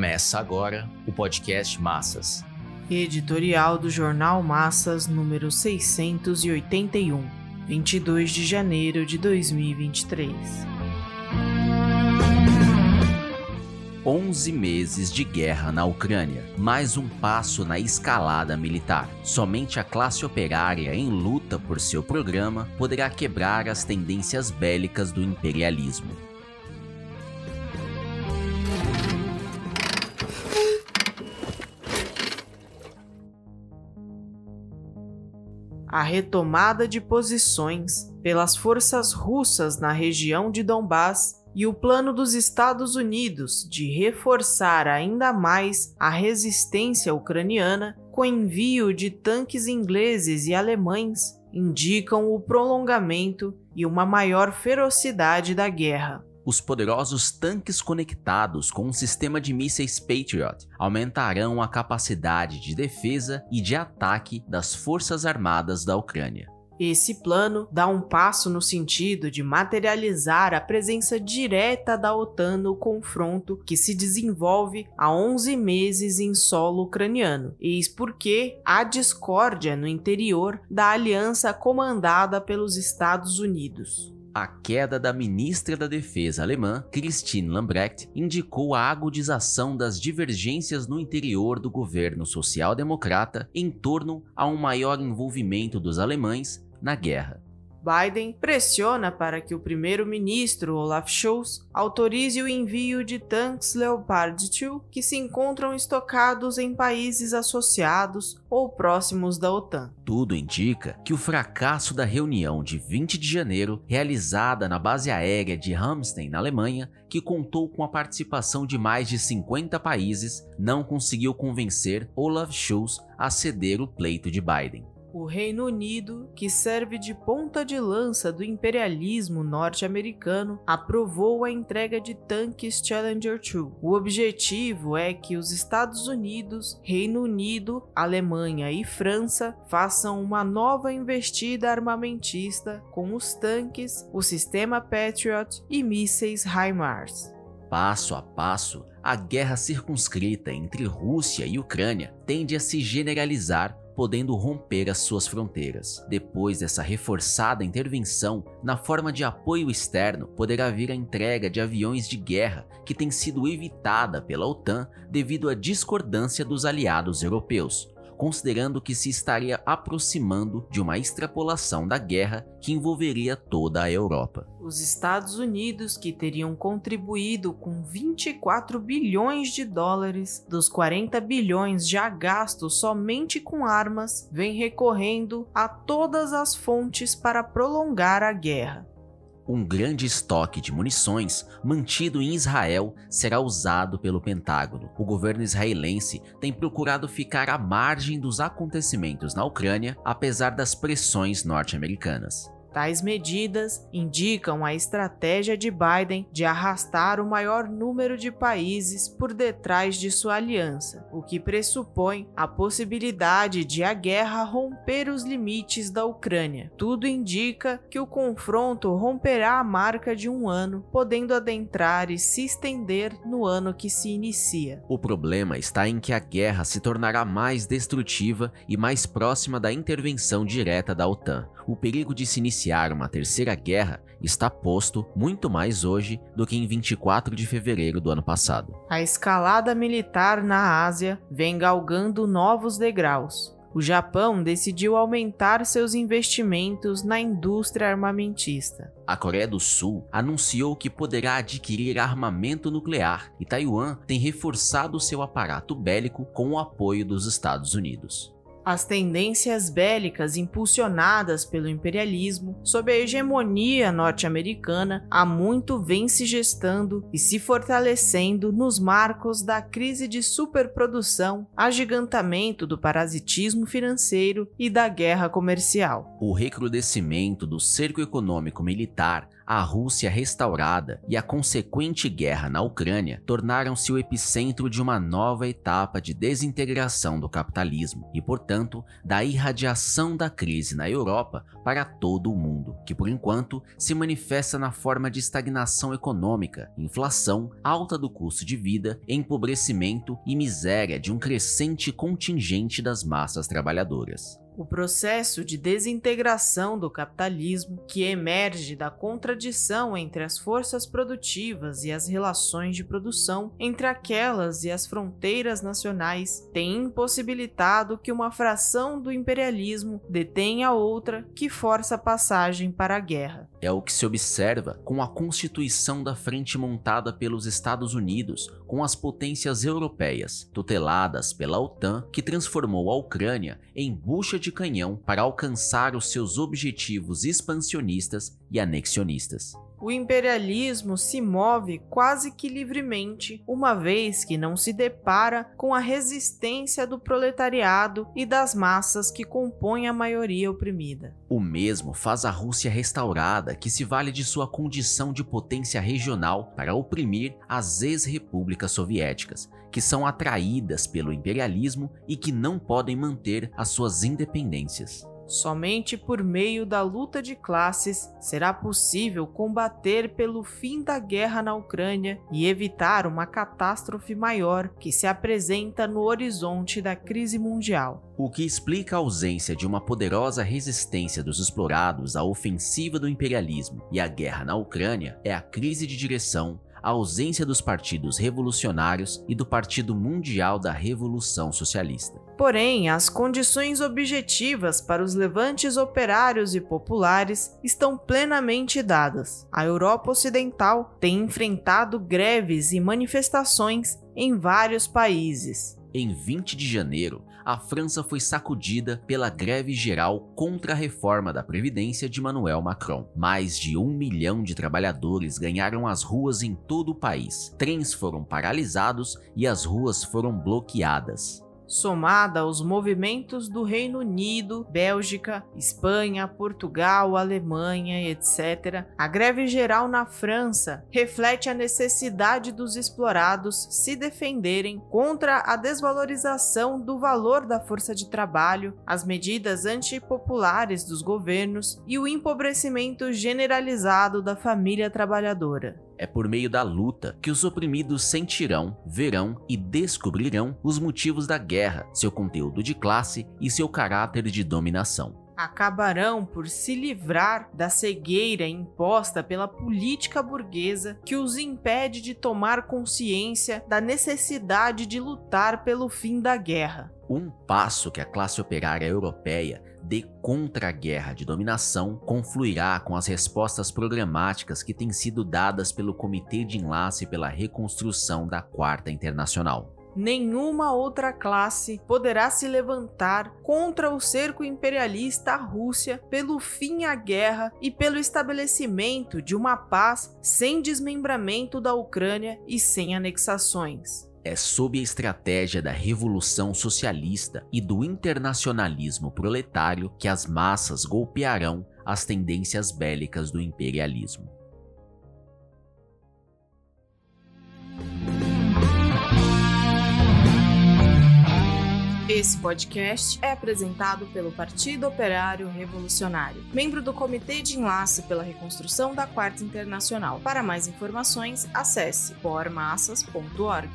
Começa agora o podcast Massas, editorial do jornal Massas número 681, 22 de janeiro de 2023. 11 meses de guerra na Ucrânia, mais um passo na escalada militar. Somente a classe operária em luta por seu programa poderá quebrar as tendências bélicas do imperialismo. A retomada de posições pelas forças russas na região de Donbás e o plano dos Estados Unidos de reforçar ainda mais a resistência ucraniana com envio de tanques ingleses e alemães indicam o prolongamento e uma maior ferocidade da guerra. Os poderosos tanques conectados com um sistema de mísseis Patriot aumentarão a capacidade de defesa e de ataque das Forças Armadas da Ucrânia. Esse plano dá um passo no sentido de materializar a presença direta da OTAN no confronto que se desenvolve há 11 meses em solo ucraniano, eis porque há discórdia no interior da aliança comandada pelos Estados Unidos. A queda da ministra da Defesa alemã, Christine Lambrecht, indicou a agudização das divergências no interior do governo social-democrata em torno a um maior envolvimento dos alemães na guerra. Biden pressiona para que o primeiro-ministro Olaf Scholz autorize o envio de tanques Leopard 2 que se encontram estocados em países associados ou próximos da OTAN. Tudo indica que o fracasso da reunião de 20 de janeiro, realizada na base aérea de Ramstein, na Alemanha, que contou com a participação de mais de 50 países, não conseguiu convencer Olaf Scholz a ceder o pleito de Biden. O Reino Unido, que serve de ponta de lança do imperialismo norte-americano, aprovou a entrega de tanques Challenger II. O objetivo é que os Estados Unidos, Reino Unido, Alemanha e França façam uma nova investida armamentista com os tanques, o sistema Patriot e mísseis HIMARS. Passo a passo, a guerra circunscrita entre Rússia e Ucrânia tende a se generalizar, podendo romper as suas fronteiras. Depois dessa reforçada intervenção, na forma de apoio externo, poderá vir a entrega de aviões de guerra que tem sido evitada pela OTAN devido à discordância dos aliados europeus, considerando que se estaria aproximando de uma extrapolação da guerra que envolveria toda a Europa. Os Estados Unidos, que teriam contribuído com 24 bilhões de dólares dos 40 bilhões já gastos somente com armas, vêm recorrendo a todas as fontes para prolongar a guerra. Um grande estoque de munições mantido em Israel será usado pelo Pentágono. O governo israelense tem procurado ficar à margem dos acontecimentos na Ucrânia, apesar das pressões norte-americanas. Tais medidas indicam a estratégia de Biden de arrastar o maior número de países por detrás de sua aliança, o que pressupõe a possibilidade de a guerra romper os limites da Ucrânia. Tudo indica que o confronto romperá a marca de um ano, podendo adentrar e se estender no ano que se inicia. O problema está em que a guerra se tornará mais destrutiva e mais próxima da intervenção direta da OTAN. O perigo de se iniciar uma terceira guerra está posto muito mais hoje do que em 24 de fevereiro do ano passado. A escalada militar na Ásia vem galgando novos degraus. O Japão decidiu aumentar seus investimentos na indústria armamentista. A Coreia do Sul anunciou que poderá adquirir armamento nuclear e Taiwan tem reforçado seu aparato bélico com o apoio dos Estados Unidos. As tendências bélicas impulsionadas pelo imperialismo, sob a hegemonia norte-americana, há muito vêm se gestando e se fortalecendo nos marcos da crise de superprodução, agigantamento do parasitismo financeiro e da guerra comercial. O recrudescimento do cerco econômico militar a Rússia restaurada e a consequente guerra na Ucrânia tornaram-se o epicentro de uma nova etapa de desintegração do capitalismo e, portanto, da irradiação da crise na Europa para todo o mundo, que por enquanto se manifesta na forma de estagnação econômica, inflação, alta do custo de vida, empobrecimento e miséria de um crescente contingente das massas trabalhadoras. O processo de desintegração do capitalismo, que emerge da contradição entre as forças produtivas e as relações de produção, entre aquelas e as fronteiras nacionais, tem impossibilitado que uma fração do imperialismo detenha a outra, que força a passagem para a guerra. É o que se observa com a constituição da frente montada pelos Estados Unidos com as potências europeias, tuteladas pela OTAN, que transformou a Ucrânia em bucha de canhão para alcançar os seus objetivos expansionistas e anexionistas. O imperialismo se move quase que livremente, uma vez que não se depara com a resistência do proletariado e das massas que compõem a maioria oprimida. O mesmo faz a Rússia restaurada, que se vale de sua condição de potência regional para oprimir as ex-repúblicas soviéticas, que são atraídas pelo imperialismo e que não podem manter as suas independências. Somente por meio da luta de classes será possível combater pelo fim da guerra na Ucrânia e evitar uma catástrofe maior que se apresenta no horizonte da crise mundial. O que explica a ausência de uma poderosa resistência dos explorados à ofensiva do imperialismo e à guerra na Ucrânia é a crise de direção, a ausência dos partidos revolucionários e do Partido Mundial da Revolução Socialista. Porém, as condições objetivas para os levantes operários e populares estão plenamente dadas. A Europa Ocidental tem enfrentado greves e manifestações em vários países. Em 20 de janeiro, a França foi sacudida pela greve geral contra a reforma da Previdência de Emmanuel Macron. Mais de 1 milhão de trabalhadores ganharam as ruas em todo o país. Trens foram paralisados e as ruas foram bloqueadas. Somada aos movimentos do Reino Unido, Bélgica, Espanha, Portugal, Alemanha, etc., a greve geral na França reflete a necessidade dos explorados se defenderem contra a desvalorização do valor da força de trabalho, as medidas antipopulares dos governos e o empobrecimento generalizado da família trabalhadora. É por meio da luta que os oprimidos sentirão, verão e descobrirão os motivos da guerra, seu conteúdo de classe e seu caráter de dominação. Acabarão por se livrar da cegueira imposta pela política burguesa que os impede de tomar consciência da necessidade de lutar pelo fim da guerra. Um passo que a classe operária europeia dê contra a guerra de dominação confluirá com as respostas programáticas que têm sido dadas pelo Comitê de Enlace pela Reconstrução da Quarta Internacional. Nenhuma outra classe poderá se levantar contra o cerco imperialista à Rússia pelo fim à guerra e pelo estabelecimento de uma paz sem desmembramento da Ucrânia e sem anexações. É sob a estratégia da revolução socialista e do internacionalismo proletário que as massas golpearão as tendências bélicas do imperialismo. Esse podcast é apresentado pelo Partido Operário Revolucionário, membro do Comitê de Enlace pela Reconstrução da Quarta Internacional. Para mais informações, acesse pormassas.org.